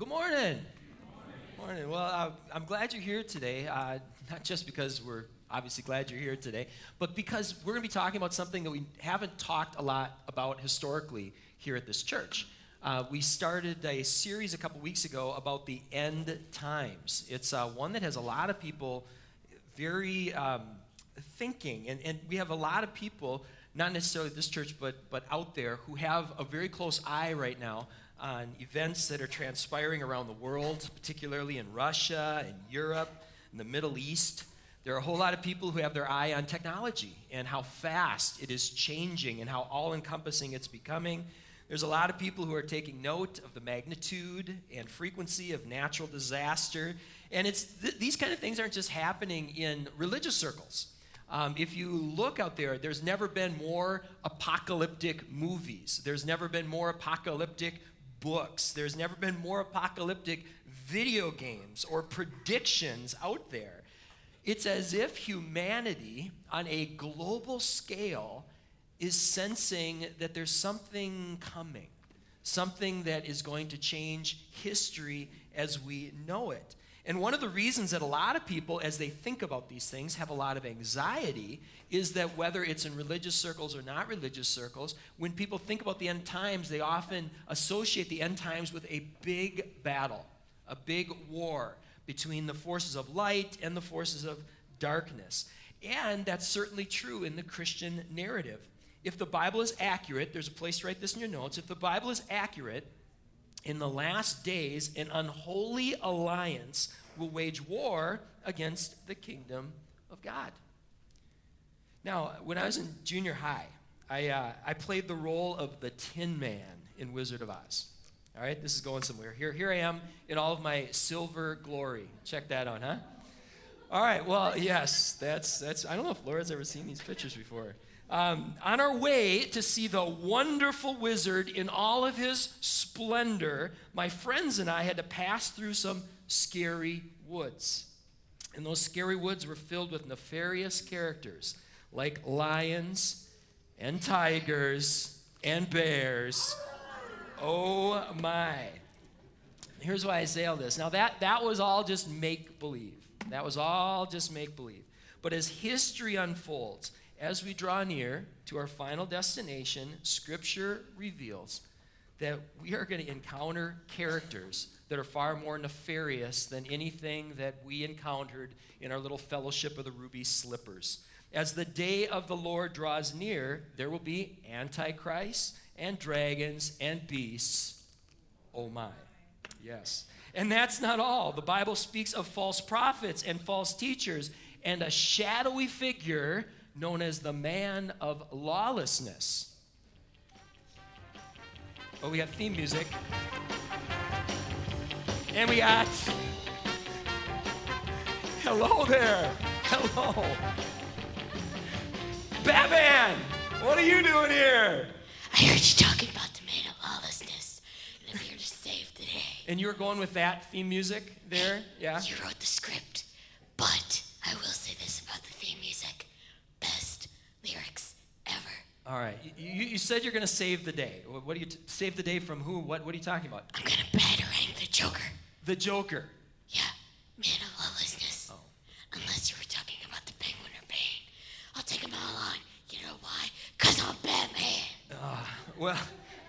Good morning. Good morning. Well, I'm glad you're here today, not just because we're obviously glad you're here today, but because we're going to be talking about something that we haven't talked a lot about historically here at this church. We started a series a couple weeks ago about the end times. It's one that has a lot of people very thinking, and we have a lot of people, not necessarily this church, but out there, who have a very close eye right now on events that are transpiring around the world, particularly in Russia, in Europe, in the Middle East. There are a whole lot of people who have their eye on technology and how fast it is changing and how all-encompassing it's becoming. There's a lot of people who are taking note of the magnitude and frequency of natural disaster. And it's these kind of things aren't just happening in religious circles. If you look out there, there's never been more apocalyptic movies. There's never been more apocalyptic books. There's never been more apocalyptic video games or predictions out there. It's as if humanity, on a global scale, is sensing that there's something coming, something that is going to change history as we know it. And one of the reasons that a lot of people, as they think about these things, have a lot of anxiety is that whether it's in religious circles or not religious circles, when people think about the end times, they often associate the end times with a big battle, a big war between the forces of light and the forces of darkness. And that's certainly true in the Christian narrative. If the Bible is accurate, there's a place to write this in your notes, if the Bible is accurate, in the last days, an unholy alliance will wage war against the kingdom of God. Now, when I was in junior high, I played the role of the Tin Man in Wizard of Oz. All right, this is going somewhere. Here I am in all of my silver glory. Check that out, huh? All right, well, yes, that's. I don't know if Laura's ever seen these pictures before. On our way to see the wonderful wizard in all of his splendor, my friends and I had to pass through some scary woods. And those scary woods were filled with nefarious characters like lions and tigers and bears. Oh my. Here's why I say all this. Now that was all just make-believe. That was all just make-believe. But as history unfolds, as we draw near to our final destination, Scripture reveals that we are going to encounter characters that are far more nefarious than anything that we encountered in our little Fellowship of the Ruby Slippers. As the day of the Lord draws near, there will be antichrists and dragons and beasts. Oh my. Yes. And that's not all. The Bible speaks of false prophets and false teachers and a shadowy figure known as the man of lawlessness. Oh, we got theme music. And we got... Hello there. Hello. Batman, what are you doing here? I heard you talking about the man of lawlessness, and I'm here to save the day. And you were going with that theme music there? Yeah? You wrote the script, but I will say this about the theme music. Best lyrics ever. All right. You said you're going to save the day. What do you save the day from who? What are you talking about? I'm going to batarang the Joker. The Joker? Yeah. Man of lawlessness. Oh. Unless you were talking about the Penguin or Bane. I'll take them all on. You know why? Because I'm Batman. Well,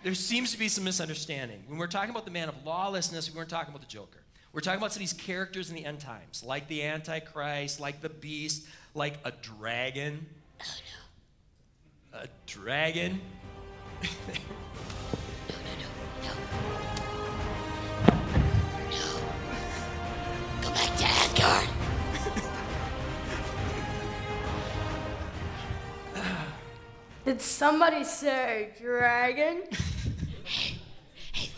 there seems to be some misunderstanding. When we're talking about the man of lawlessness, we weren't talking about the Joker. We're talking about some of these characters in the end times, like the Antichrist, like the beast, like a dragon. Oh, no. A dragon? No. Go back to Asgard. Did somebody say dragon? Hey,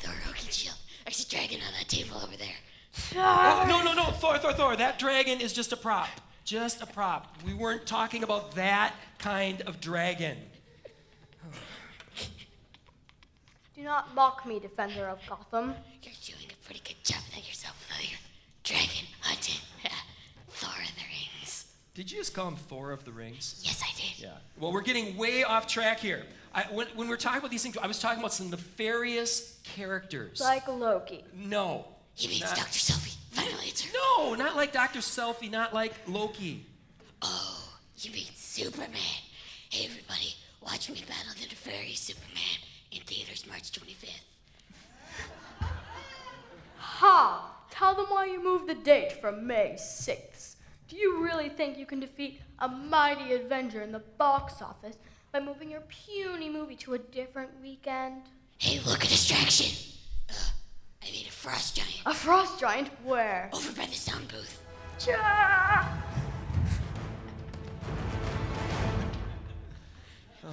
Thor, Oakenshield. There's a dragon on that table over there. Oh, no, Thor, that dragon is just a prop. Just a prop. We weren't talking about that kind of dragon. Do not mock me, defender of Gotham. You're doing a pretty good job of that yourself, though. You're dragon hunting. Thor of the Rings. Did you just call him Thor of the Rings? Yes, I did. Yeah. Well, we're getting way off track here. When we're talking about these things, I was talking about some nefarious characters. Like Loki. No. He means not, Dr. Selfie. Final answer. No, not like Dr. Selfie, not like Loki. Oh, you mean Superman. Hey, everybody, watch me battle the nefarious Superman in theaters March 25th. Ha! Tell them why you moved the date from May 6th. Do you really think you can defeat a mighty Avenger in the box office by moving your puny movie to a different weekend? Hey, look, a distraction. I mean a frost giant. A frost giant? Where? Over by the sound booth.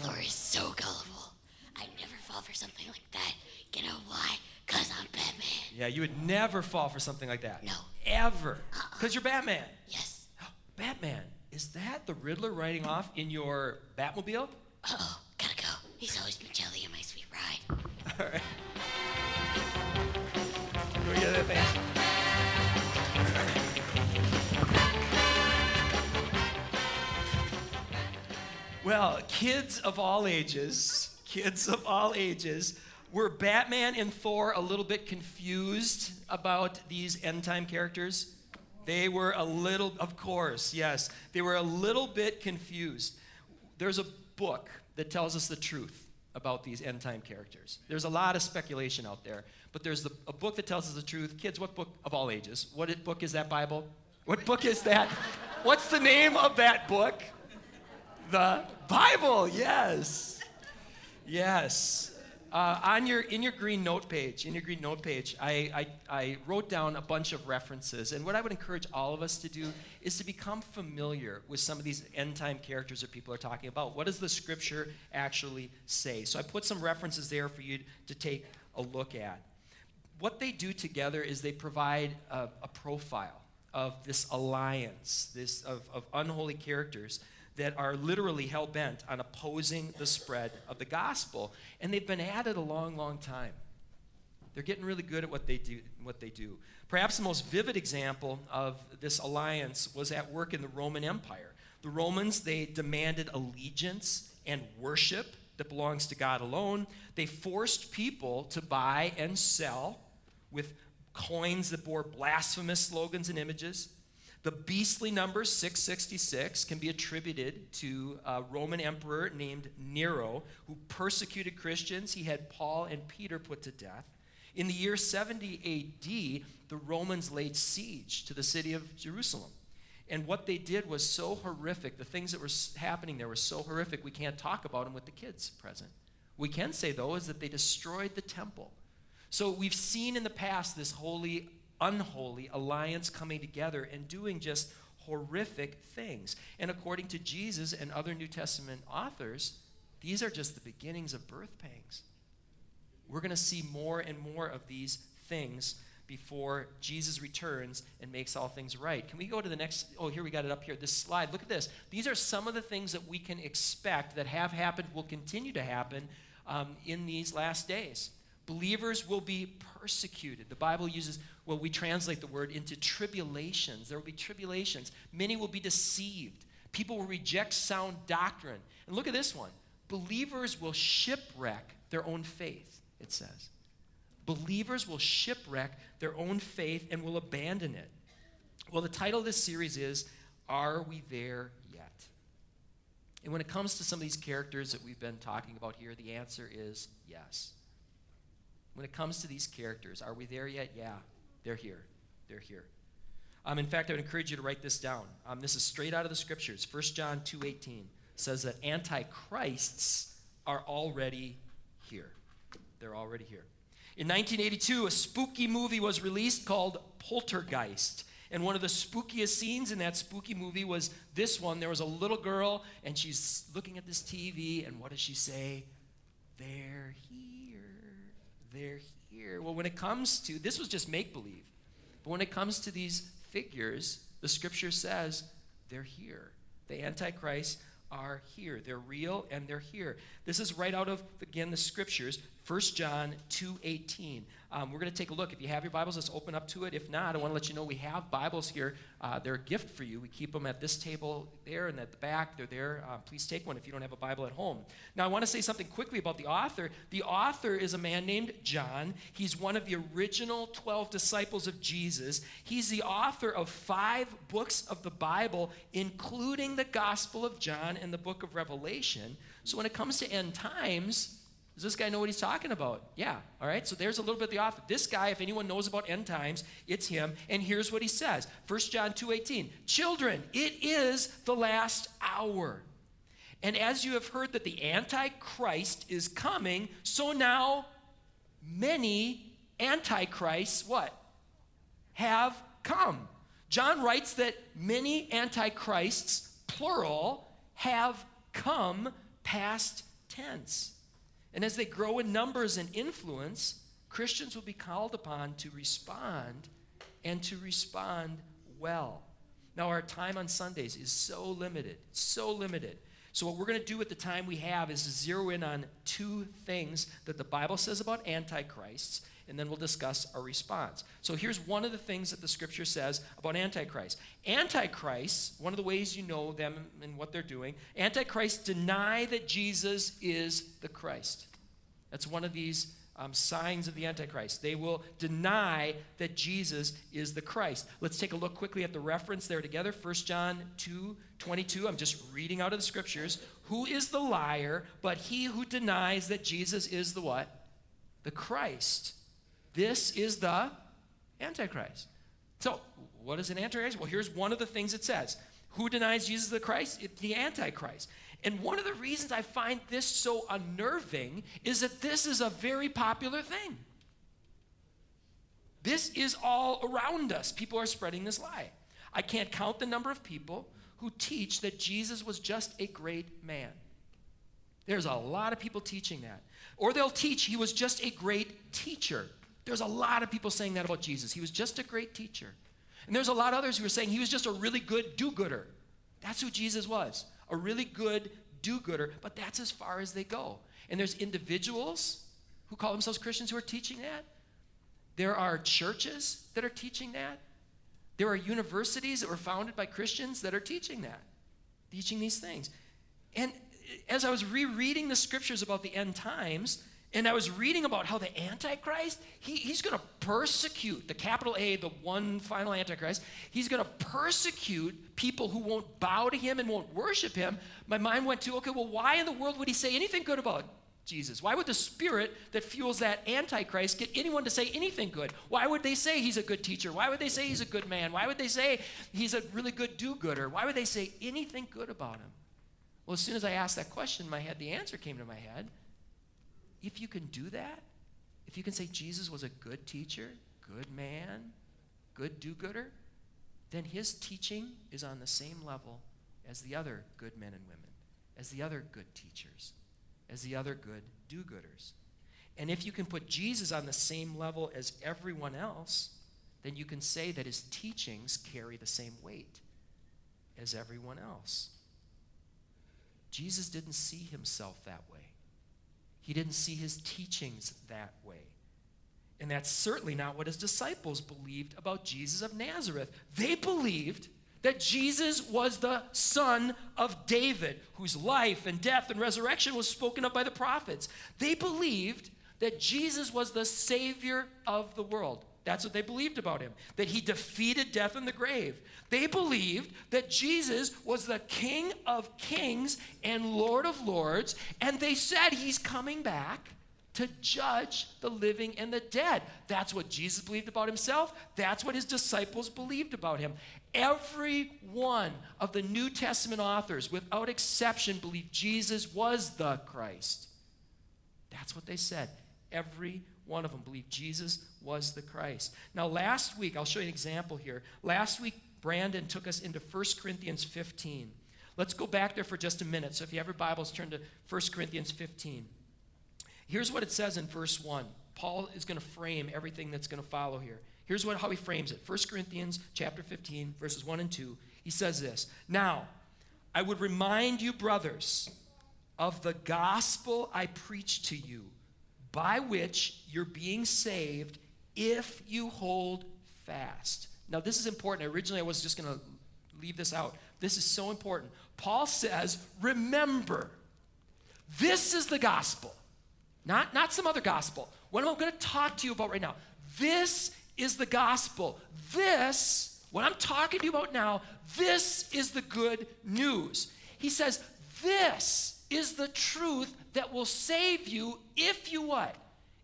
Laura's so gullible. I'd never fall for something like that. You know why? Because I'm Batman. Yeah, you would never fall for something like that. No. Ever. Because you're Batman. Yes. Batman, is that the Riddler riding off in your Batmobile? Uh-oh, gotta go. He's always been jelly in my sweet ride. All right. Go get that thing. Well, kids of all ages, were Batman and Thor a little bit confused about these end-time characters? They were a little bit confused. There's a book that tells us the truth about these end-time characters. There's a lot of speculation out there, but there's a book that tells us the truth. Kids, what book of all ages? What book is that, Bible? What book is that? What's the name of that book? The Bible, yes. Yes. In your green note page, I wrote down a bunch of references. And what I would encourage all of us to do is to become familiar with some of these end-time characters that people are talking about. What does the scripture actually say? So I put some references there for you to take a look at. What they do together is they provide a profile of this alliance, of unholy characters that are literally hell-bent on opposing the spread of the gospel. And they've been at it a long, long time. They're getting really good at what they do. Perhaps the most vivid example of this alliance was at work in the Roman Empire. The Romans, they demanded allegiance and worship that belongs to God alone. They forced people to buy and sell with coins that bore blasphemous slogans and images. The beastly number 666 can be attributed to a Roman emperor named Nero, who persecuted Christians. He had Paul and Peter put to death. In the year 70 AD, the Romans laid siege to the city of Jerusalem. And what they did was so horrific. The things that were happening there were so horrific, we can't talk about them with the kids present. We can say, though, is that they destroyed the temple. So we've seen in the past this holy unholy alliance coming together and doing just horrific things. And according to Jesus and other New Testament authors, these are just the beginnings of birth pangs. We're going to see more and more of these things before Jesus returns and makes all things right. Can we go to the next? Oh, here we got it up here. This slide. Look at this. These are some of the things that we can expect that have happened, will continue to happen in these last days. Believers will be persecuted. The Bible uses, we translate the word into tribulations. There will be tribulations. Many will be deceived. People will reject sound doctrine. And look at this one. Believers will shipwreck their own faith, it says. Believers will shipwreck their own faith and will abandon it. Well, the title of this series is, Are We There Yet? And when it comes to some of these characters that we've been talking about here, the answer is yes. When it comes to these characters, are we there yet? Yeah, they're here. They're here. In fact, I would encourage you to write this down. This is straight out of the scriptures. 1 John 2:18 says that antichrists are already here. They're already here. In 1982, a spooky movie was released called Poltergeist. And one of the spookiest scenes in that spooky movie was this one. There was a little girl, and she's looking at this TV, and what does she say? They're here. They're here. Well, when it comes to, this was just make-believe, but when it comes to these figures, the scripture says they're here. The Antichrist are here. They're real and they're here. This is right out of, again, the scriptures. 1 John 2:18. We're going to take a look. If you have your Bibles, let's open up to it. If not, I want to let you know we have Bibles here. They're a gift for you. We keep them at this table there and at the back. They're there. Please take one if you don't have a Bible at home. Now, I want to say something quickly about the author. The author is a man named John. He's one of the original 12 disciples of Jesus. He's the author of 5 books of the Bible, including the Gospel of John and the book of Revelation. So when it comes to end times, does this guy know what he's talking about? Yeah, all right, so there's a little bit of the author. This guy, if anyone knows about end times, it's him, and here's what he says. 1 John 2:18, children, it is the last hour. And as you have heard that the Antichrist is coming, so now many Antichrists, what? Have come. John writes that many Antichrists, plural, have come, past tense. And as they grow in numbers and influence, Christians will be called upon to respond, and to respond well. Now, our time on Sundays is so limited, so limited. So what we're going to do with the time we have is to zero in on 2 things that the Bible says about antichrists, and then we'll discuss our response. So here's one of the things that the Scripture says about antichrists. Antichrists, one of the ways you know them and what they're doing, antichrists deny that Jesus is the Christ. That's one of these signs of the Antichrist. They will deny that Jesus is the Christ. Let's take a look quickly at the reference there together. 1 John 2:22. I'm just reading out of the Scriptures. Who is the liar but he who denies that Jesus is the what? The Christ. This is the Antichrist. So what is an Antichrist? Well, here's one of the things it says. Who denies Jesus the Christ? It's the Antichrist. And one of the reasons I find this so unnerving is that this is a very popular thing. This is all around us. People are spreading this lie. I can't count the number of people who teach that Jesus was just a great man. There's a lot of people teaching that. Or they'll teach he was just a great teacher. There's a lot of people saying that about Jesus. He was just a great teacher. And there's a lot of others who are saying he was just a really good do-gooder. That's who Jesus was, a really good do-gooder, but that's as far as they go. And there's individuals who call themselves Christians who are teaching that. There are churches that are teaching that. There are universities that were founded by Christians that are teaching that, teaching these things. And as I was rereading the Scriptures about the end times, and I was reading about how the Antichrist, he's going to persecute, the capital A, the one final Antichrist, he's going to persecute people who won't bow to him and won't worship him. My mind went to, okay, well, why in the world would he say anything good about Jesus? Why would the spirit that fuels that Antichrist get anyone to say anything good? Why would they say he's a good teacher? Why would they say he's a good man? Why would they say he's a really good do-gooder? Why would they say anything good about him? Well, as soon as I asked that question, the answer came to my head. If you can do that, if you can say Jesus was a good teacher, good man, good do-gooder, then his teaching is on the same level as the other good men and women, as the other good teachers, as the other good do-gooders. And if you can put Jesus on the same level as everyone else, then you can say that his teachings carry the same weight as everyone else. Jesus didn't see himself that way. He didn't see his teachings that way. And that's certainly not what his disciples believed about Jesus of Nazareth. They believed that Jesus was the son of David, whose life and death and resurrection was spoken of by the prophets. They believed that Jesus was the Savior of the world. That's what they believed about him, that he defeated death and the grave. They believed that Jesus was the King of kings and Lord of lords, and they said he's coming back to judge the living and the dead. That's what Jesus believed about himself. That's what his disciples believed about him. Every one of the New Testament authors, without exception, believed Jesus was the Christ. That's what they said. Every one of them believed Jesus was the Christ. Now, last week, I'll show you an example here. Last week, Brandon took us into 1 Corinthians 15. Let's go back there for just a minute. So if you have your Bibles, turn to 1 Corinthians 15. Here's what it says in verse 1. Paul is going to frame everything that's going to follow here. Here's how he frames it. 1 Corinthians chapter 15, verses 1 and 2. He says this, "Now, I would remind you, brothers, of the gospel I preached to you, by which you're being saved if you hold fast. Now, this is important. Originally, I was just going to leave this out. This is so important. Paul says, remember, this is the gospel, not some other gospel. What I'm going to talk to you about right now, this is the gospel. This, what I'm talking to you about now, this is the good news. He says, this is the truth that will save you if you what?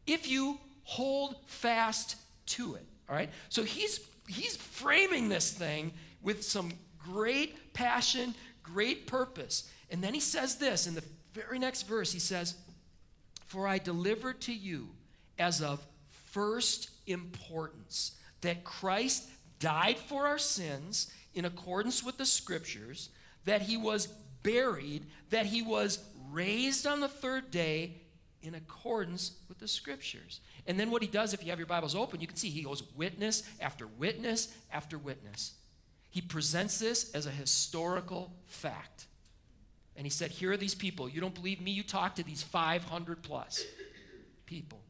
If you hold fast to it, all right? So he's framing this thing with some great passion, great purpose. And then he says this, in the very next verse, he says, for I delivered to you as of first importance that Christ died for our sins in accordance with the scriptures, that he was buried, that he was raised on the third day in accordance with the scriptures. And then what he does, if you have your Bibles open, you can see he goes witness after witness after witness. He presents this as a historical fact. And he said, here are these people. You don't believe me? You talk to these 500 plus people.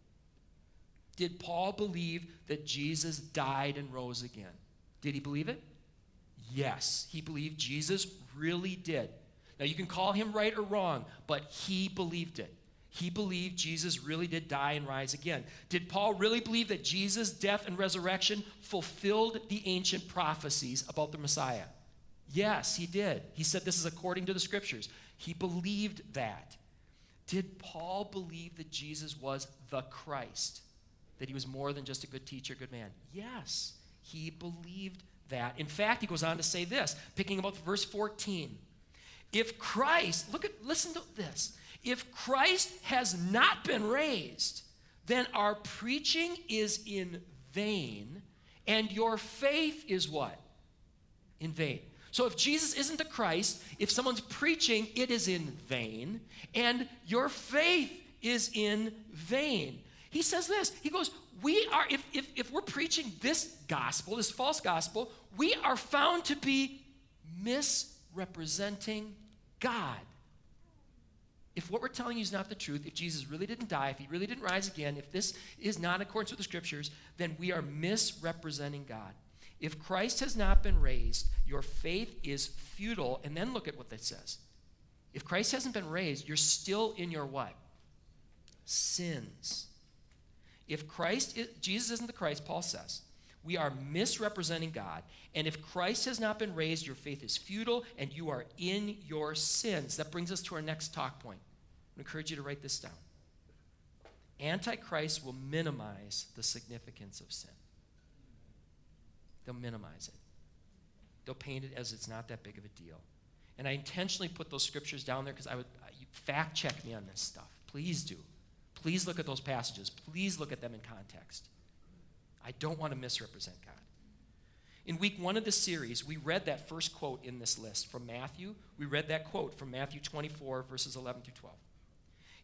Did Paul believe that Jesus died and rose again? Did he believe it? Yes, he believed Jesus really did. Now, you can call him right or wrong, but he believed it. He believed Jesus really did die and rise again. Did Paul really believe that Jesus' death and resurrection fulfilled the ancient prophecies about the Messiah? Yes, he did. He said this is according to the scriptures. He believed that. Did Paul believe that Jesus was the Christ? That he was more than just a good teacher, good man? Yes, he believed that. In fact, he goes on to say this, picking up verse 14. If Christ, listen to this. If Christ has not been raised, then our preaching is in vain, and your faith is what? In vain. So if Jesus isn't the Christ, if someone's preaching, it is in vain, and your faith is in vain. He says this, he goes, we are, if we're preaching this gospel, this false gospel, we are found to be misrepresenting God. If what we're telling you is not the truth, if Jesus really didn't die, if he really didn't rise again, if this is not in accordance with the scriptures, then we are misrepresenting God. If Christ has not been raised, your faith is futile. And then look at what that says. If Christ hasn't been raised, you're still in your what? Sins. If Jesus isn't the Christ, Paul says, we are misrepresenting God. And if Christ has not been raised, your faith is futile and you are in your sins. That brings us to our next talk point. I encourage you to write this down. Antichrist will minimize the significance of sin. They'll minimize it. They'll paint it as it's not that big of a deal. And I intentionally put those scriptures down there because you fact check me on this stuff. Please do. Please look at those passages. Please look at them in context. I don't want to misrepresent God. In week one of the series, we read that first quote in this list from Matthew. We read that quote from Matthew 24, verses 11 through 12.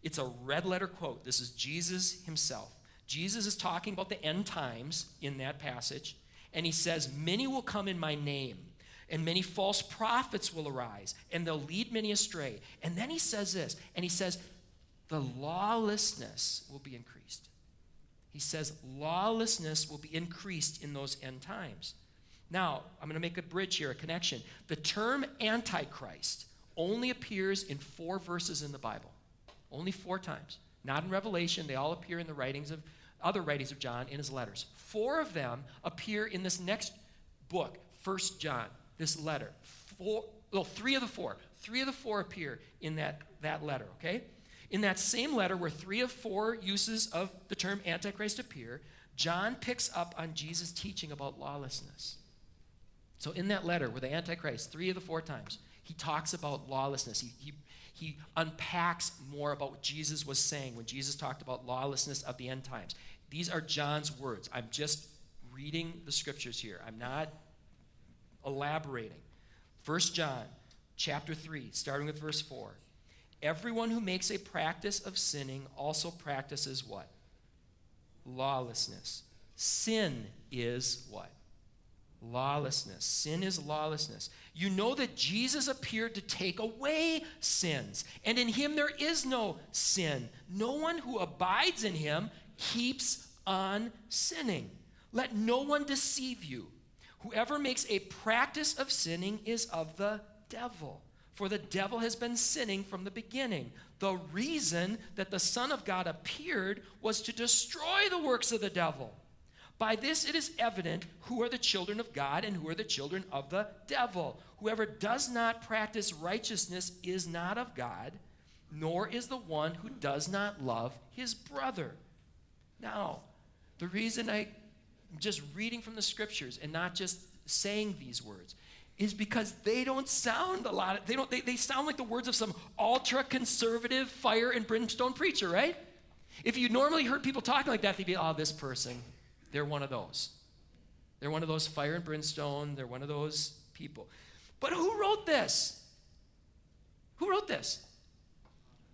It's a red letter quote. This is Jesus himself. Jesus is talking about the end times in that passage. And he says, many will come in my name, and many false prophets will arise, and they'll lead many astray. And then he says this, and he says, the lawlessness will be increased. He says, lawlessness will be increased in those end times. Now, I'm going to make a bridge here, a connection. The term Antichrist only appears in 4 verses in the Bible, only 4 times. Not in Revelation. They all appear in the writings of other writings of John in his letters. 4 of them appear in this next book, 1 John, this letter. 3 of the 4. 3 of the 4 appear in that letter, okay? In that same letter where 3 of 4 uses of the term Antichrist appear, John picks up on Jesus' teaching about lawlessness. So in that letter where the Antichrist, 3 of the 4 times, he talks about lawlessness. He unpacks more about what Jesus was saying when Jesus talked about lawlessness of the end times. These are John's words. I'm just reading the scriptures here. I'm not elaborating. 1 John chapter 3, starting with verse 4. Everyone who makes a practice of sinning also practices what? Lawlessness. Sin is what? lawlessness. Sin is lawlessness. You know that Jesus appeared to take away sins, and in him there is no sin. No one who abides in him keeps on sinning. Let no one deceive you. Whoever makes a practice of sinning is of the devil, for the devil has been sinning from the beginning. The reason that the Son of God appeared was to destroy the works of the devil. By this it is evident who are the children of God and who are the children of the devil. Whoever does not practice righteousness is not of God, nor is the one who does not love his brother. Now, the reason I'm just reading from the scriptures and not just saying these words is because they don't sound they sound like the words of some ultra-conservative fire and brimstone preacher, right? If you normally heard people talking like that, they'd be, oh, this person, they're one of those. They're one of those fire and brimstone, they're one of those people. But who wrote this? Who wrote this?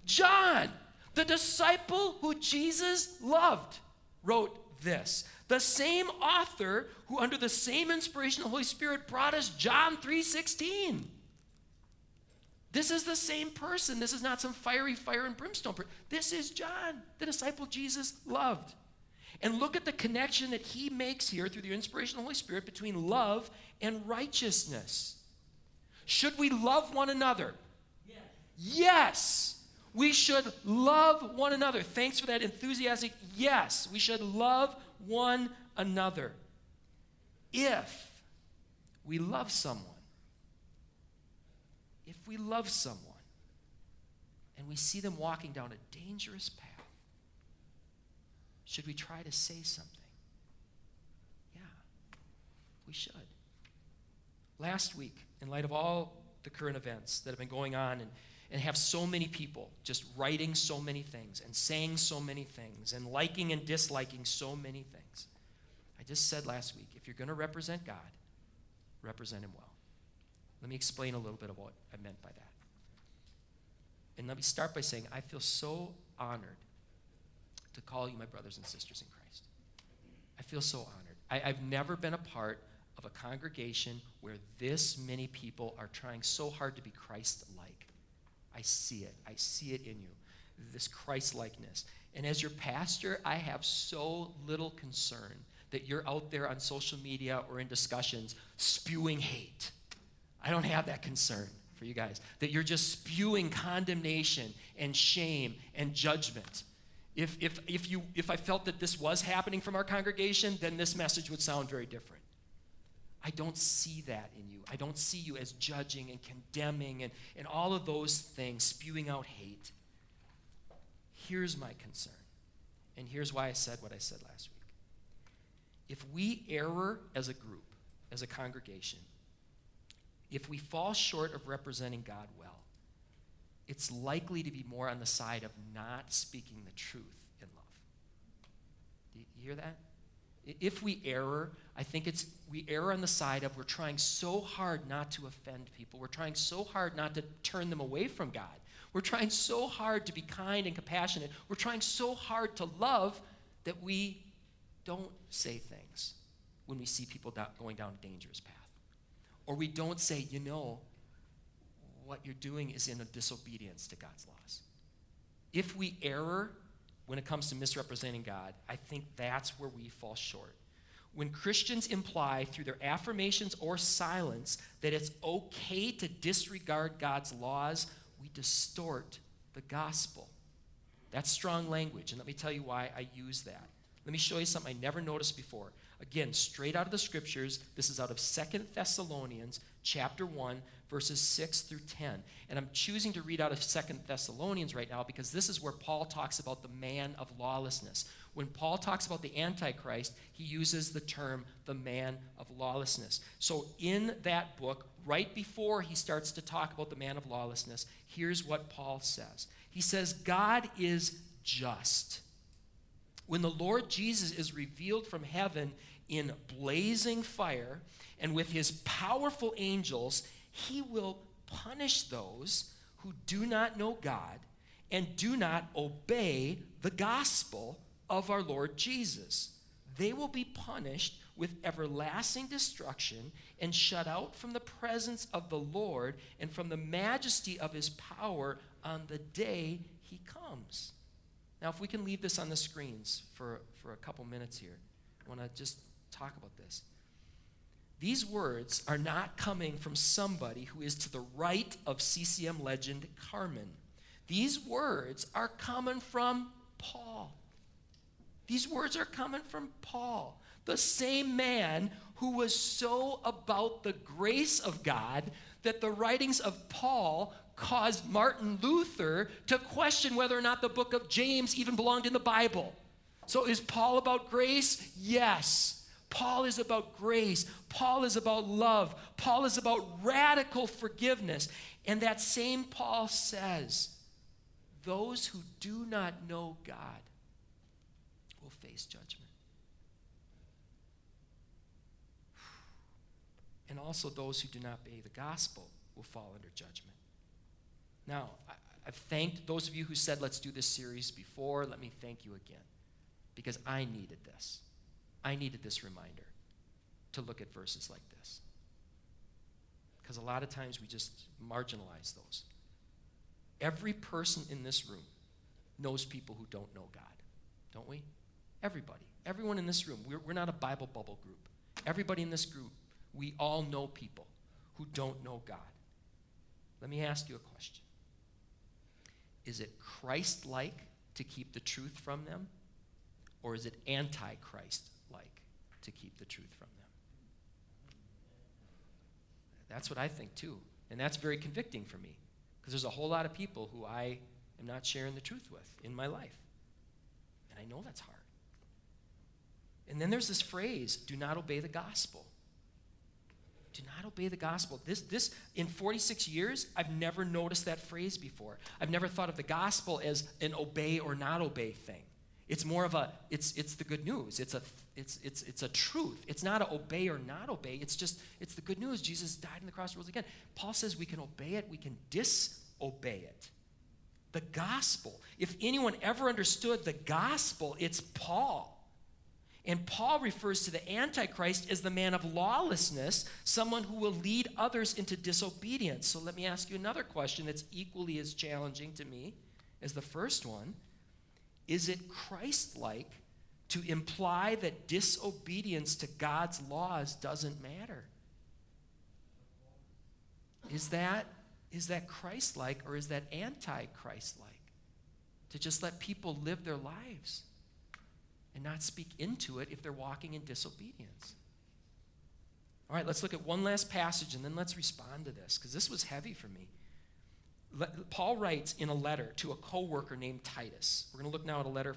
John, the disciple who Jesus loved, wrote this. The same author who under the same inspiration of the Holy Spirit brought us John 3:16. This is the same person. This is not some fiery fire and brimstone. This is John, the disciple Jesus loved. And look at the connection that he makes here through the inspiration of the Holy Spirit between love and righteousness. Should we love one another? Yes. Yes. We should love one another. Thanks for that enthusiastic yes. We should love one another. If we love someone, and we see them walking down a dangerous path, should we try to say something? Yeah, we should. Last week, in light of all the current events that have been going on and have so many people just writing so many things and saying so many things and liking and disliking so many things, I just said last week, if you're going to represent God, represent him well. Let me explain a little bit of what I meant by that. And let me start by saying I feel so honored to call you my brothers and sisters in Christ. I feel so honored. I've never been a part of a congregation where this many people are trying so hard to be Christ-like. I see it. I see it in you, this Christ-likeness. And as your pastor, I have so little concern that you're out there on social media or in discussions spewing hate. I don't have that concern for you guys, that you're just spewing condemnation and shame and judgment. If I felt that this was happening from our congregation, then this message would sound very different. I don't see that in you. I don't see you as judging and condemning and all of those things, spewing out hate. Here's my concern, and here's why I said what I said last week. If we err as a group, as a congregation, if we fall short of representing God well, it's likely to be more on the side of not speaking the truth in love. Do you hear that? If we err, I think we err on the side of we're trying so hard not to offend people. We're trying so hard not to turn them away from God. We're trying so hard to be kind and compassionate. We're trying so hard to love that we don't say things when we see people going down a dangerous path. Or we don't say, you know, what you're doing is in a disobedience to God's laws. If we err when it comes to misrepresenting God, I think that's where we fall short. When Christians imply through their affirmations or silence that it's okay to disregard God's laws, we distort the gospel. That's strong language, and let me tell you why I use that. Let me show you something I never noticed before. Again, straight out of the scriptures, this is out of 2 Thessalonians chapter 1, verses 6 through 10. And I'm choosing to read out of 2 Thessalonians right now because this is where Paul talks about the man of lawlessness. When Paul talks about the Antichrist, he uses the term the man of lawlessness. So in that book, right before he starts to talk about the man of lawlessness, here's what Paul says. He says, God is just. When the Lord Jesus is revealed from heaven in blazing fire and with his powerful angels, he will punish those who do not know God and do not obey the gospel of our Lord Jesus. they will be punished with everlasting destruction and shut out from the presence of the Lord and from the majesty of his power on the day he comes. Now, if we can leave this on the screens for a couple minutes here, I want to just talk about this. These words are not coming from somebody who is to the right of CCM legend Carmen. These words are coming from Paul. These words are coming from Paul, the same man who was so about the grace of God that the writings of Paul caused Martin Luther to question whether or not the book of James even belonged in the Bible. So is Paul about grace? Yes. Paul is about grace. Paul is about love. Paul is about radical forgiveness. And that same Paul says, those who do not know God will face judgment. And also those who do not obey the gospel will fall under judgment. Now, I've thanked those of you who said, let's do this series before. Let me thank you again, because I needed this. I needed this reminder to look at verses like this, because a lot of times we just marginalize those. Every person in this room knows people who don't know God, don't we? Everybody. Everyone in this room. We're not a Bible bubble group. Everybody in this group, we all know people who don't know God. Let me ask you a question. Is it Christ-like to keep the truth from them, or is it anti-Christ-like to keep the truth from them? That's what I think too, and that's very convicting for me, because there's a whole lot of people who I am not sharing the truth with in my life, and I know that's hard. And then there's this phrase, do not obey the gospel. Do not obey the gospel. This in 46 years, I've never noticed that phrase before. I've never thought of the gospel as an obey or not obey thing. It's more of a, it's the good news. It's a truth. It's not a obey or not obey. It's the good news. Jesus died on the cross, rose again. Paul says we can obey it. We can disobey it. The gospel. If anyone ever understood the gospel, it's Paul. And Paul refers to the Antichrist as the man of lawlessness, someone who will lead others into disobedience. So let me ask you another question that's equally as challenging to me as the first one. Is it Christ-like to imply that disobedience to God's laws doesn't matter? Is that Christ-like, or is that anti-Christ-like? To just let people live their lives and not speak into it if they're walking in disobedience? All right, let's look at one last passage and then let's respond to this, because this was heavy for me. Paul writes in a letter to a co-worker named Titus. We're going to look now at a letter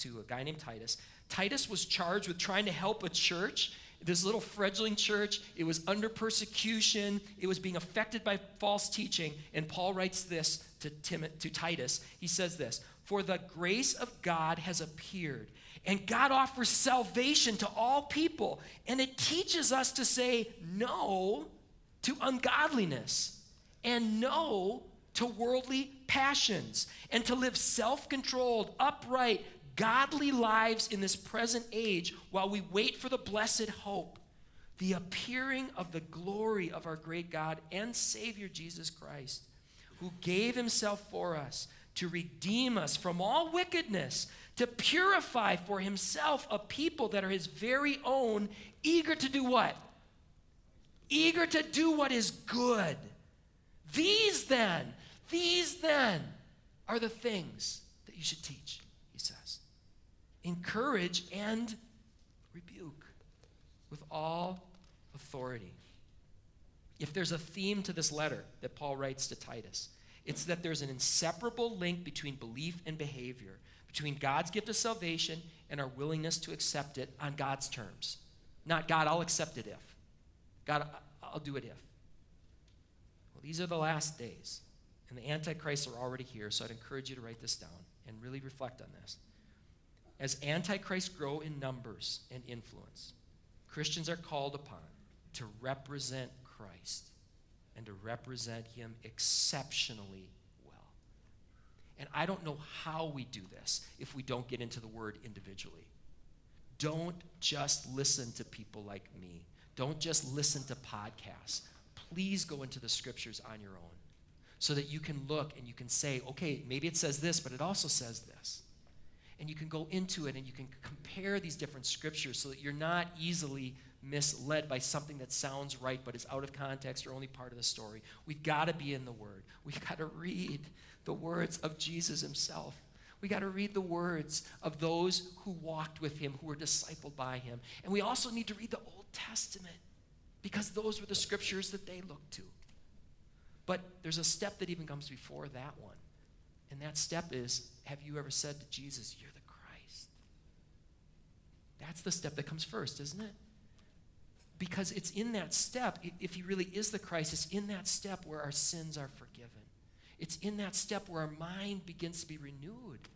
to a guy named Titus. Titus was charged with trying to help a church, this little fledgling church. It was under persecution. It was being affected by false teaching. And Paul writes this to Titus. He says this, "For the grace of God has appeared, and God offers salvation to all people, and it teaches us to say no to ungodliness, and no to worldly passions, and to live self-controlled, upright, godly lives in this present age while we wait for the blessed hope, the appearing of the glory of our great God and Savior Jesus Christ, who gave himself for us to redeem us from all wickedness, to purify for himself a people that are his very own, eager to do what? Eager to do what is good. These then are the things that you should teach," he says. "Encourage and rebuke with all authority." If there's a theme to this letter that Paul writes to Titus, it's that there's an inseparable link between belief and behavior, between God's gift of salvation and our willingness to accept it on God's terms. Not, "God, I'll accept it if. God, I'll do it if." These are the last days, and the antichrists are already here, so I'd encourage you to write this down and really reflect on this. As antichrists grow in numbers and influence, Christians are called upon to represent Christ and to represent him exceptionally well. And I don't know how we do this if we don't get into the word individually. Don't just listen to people like me. Don't just listen to podcasts. Please go into the scriptures on your own so that you can look and you can say, okay, maybe it says this, but it also says this. And you can go into it and you can compare these different scriptures so that you're not easily misled by something that sounds right but is out of context or only part of the story. We've got to be in the Word. We've got to read the words of Jesus himself. We got to read the words of those who walked with him, who were discipled by him. And we also need to read the Old Testament because those were the scriptures that they looked to. But there's a step that even comes before that one. And that step is, have you ever said to Jesus, you're the Christ? That's the step that comes first, isn't it? Because it's in that step, if he really is the Christ, it's in that step where our sins are forgiven. It's in that step where our mind begins to be renewed.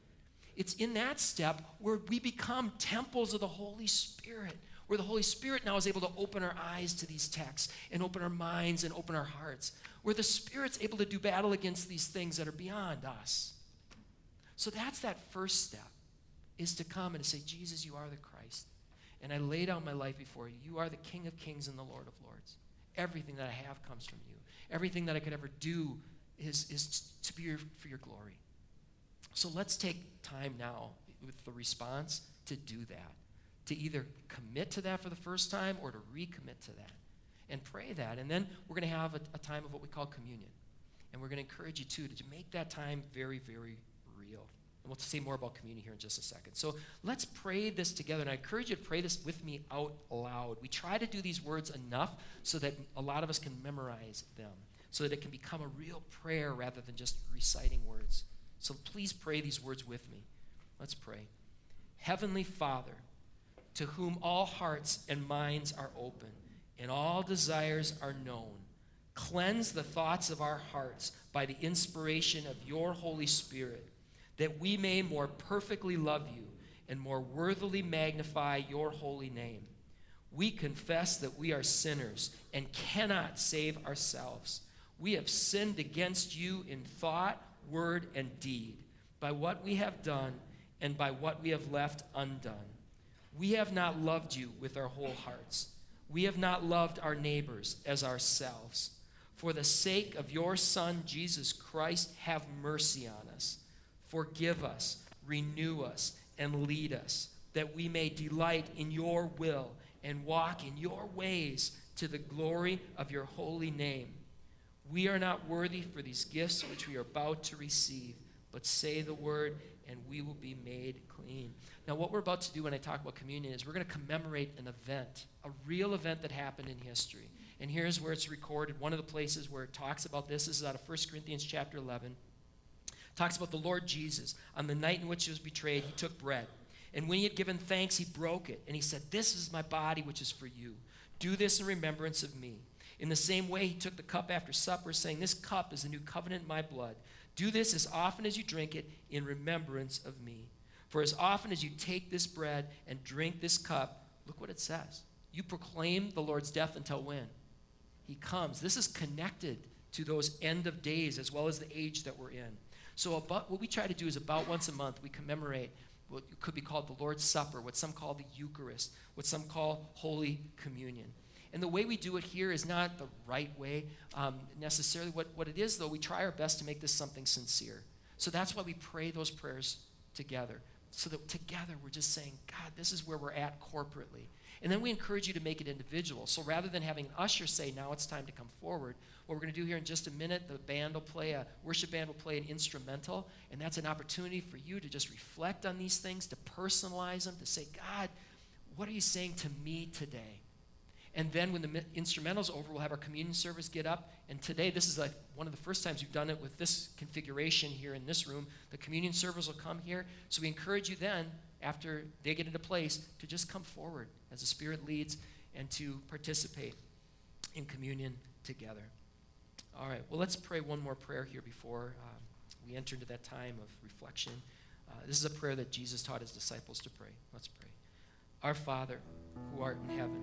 It's in that step where we become temples of the Holy Spirit, where the Holy Spirit now is able to open our eyes to these texts and open our minds and open our hearts, where the Spirit's able to do battle against these things that are beyond us. So that's that first step, is to come and to say, Jesus, you are the Christ, and I lay down my life before you. You are the King of Kings and the Lord of Lords. Everything that I have comes from you. Everything that I could ever do is to be for your glory. So let's take time now with the response to do that, to either commit to that for the first time or to recommit to that and pray that. And then we're going to have a time of what we call communion. And we're going to encourage you, too, to make that time very, very real. And we'll say more about communion here in just a second. So let's pray this together. And I encourage you to pray this with me out loud. We try to do these words enough so that a lot of us can memorize them, so that it can become a real prayer rather than just reciting words. So please pray these words with me. Let's pray. Heavenly Father, to whom all hearts and minds are open and all desires are known, cleanse the thoughts of our hearts by the inspiration of your Holy Spirit, that we may more perfectly love you and more worthily magnify your holy name. We confess that we are sinners and cannot save ourselves. We have sinned against you in thought, word, and deed, by what we have done and by what we have left undone. We have not loved you with our whole hearts. We have not loved our neighbors as ourselves. For the sake of your Son, Jesus Christ, have mercy on us. Forgive us, renew us, and lead us, that we may delight in your will and walk in your ways to the glory of your holy name. We are not worthy for these gifts which we are about to receive, but say the word, and we will be made clean. Now, what we're about to do when I talk about communion is we're going to commemorate an event, a real event that happened in history. And here's where it's recorded. One of the places where it talks about this is out of 1 Corinthians chapter 11. It talks about the Lord Jesus. On the night in which he was betrayed, he took bread. And when he had given thanks, he broke it. And he said, "This is my body, which is for you. Do this in remembrance of me." In the same way, he took the cup after supper, saying, "This cup is the new covenant in my blood. Do this as often as you drink it in remembrance of me. For as often as you take this bread and drink this cup," look what it says, "you proclaim the Lord's death until when? He comes." This is connected to those end of days as well as the age that we're in. So what we try to do is about once a month we commemorate what could be called the Lord's Supper, what some call the Eucharist, what some call Holy Communion. And the way we do it here is not the right way necessarily. What it is, though, we try our best to make this something sincere. So that's why we pray those prayers together, so that together we're just saying, God, this is where we're at corporately. And then we encourage you to make it individual. So rather than having an usher say, now it's time to come forward, what we're going to do here in just a minute, the band will play, a worship band will play an instrumental, and that's an opportunity for you to just reflect on these things, to personalize them, to say, God, what are you saying to me today? And then when the instrumental's over, we'll have our communion service get up. And today, this is like one of the first times we've done it with this configuration here in this room. The communion servers will come here. So we encourage you then, after they get into place, to just come forward as the Spirit leads and to participate in communion together. All right, well, let's pray one more prayer here before we enter into that time of reflection. This is a prayer that Jesus taught his disciples to pray. Let's pray. Our Father, who art in heaven,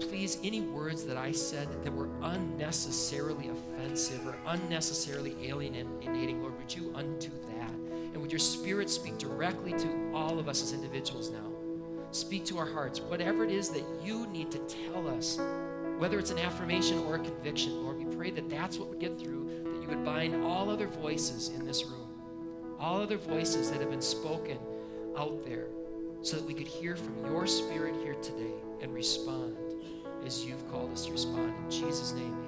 please, any words that I said that were unnecessarily offensive or unnecessarily alienating, Lord, would you undo that? And would your Spirit speak directly to all of us as individuals now? Speak to our hearts. Whatever it is that you need to tell us, whether it's an affirmation or a conviction, Lord, we pray that that's what would get through, that you would bind all other voices in this room, all other voices that have been spoken out there, so that we could hear from your Spirit here today and respond as you've called us to respond. In Jesus' name, amen.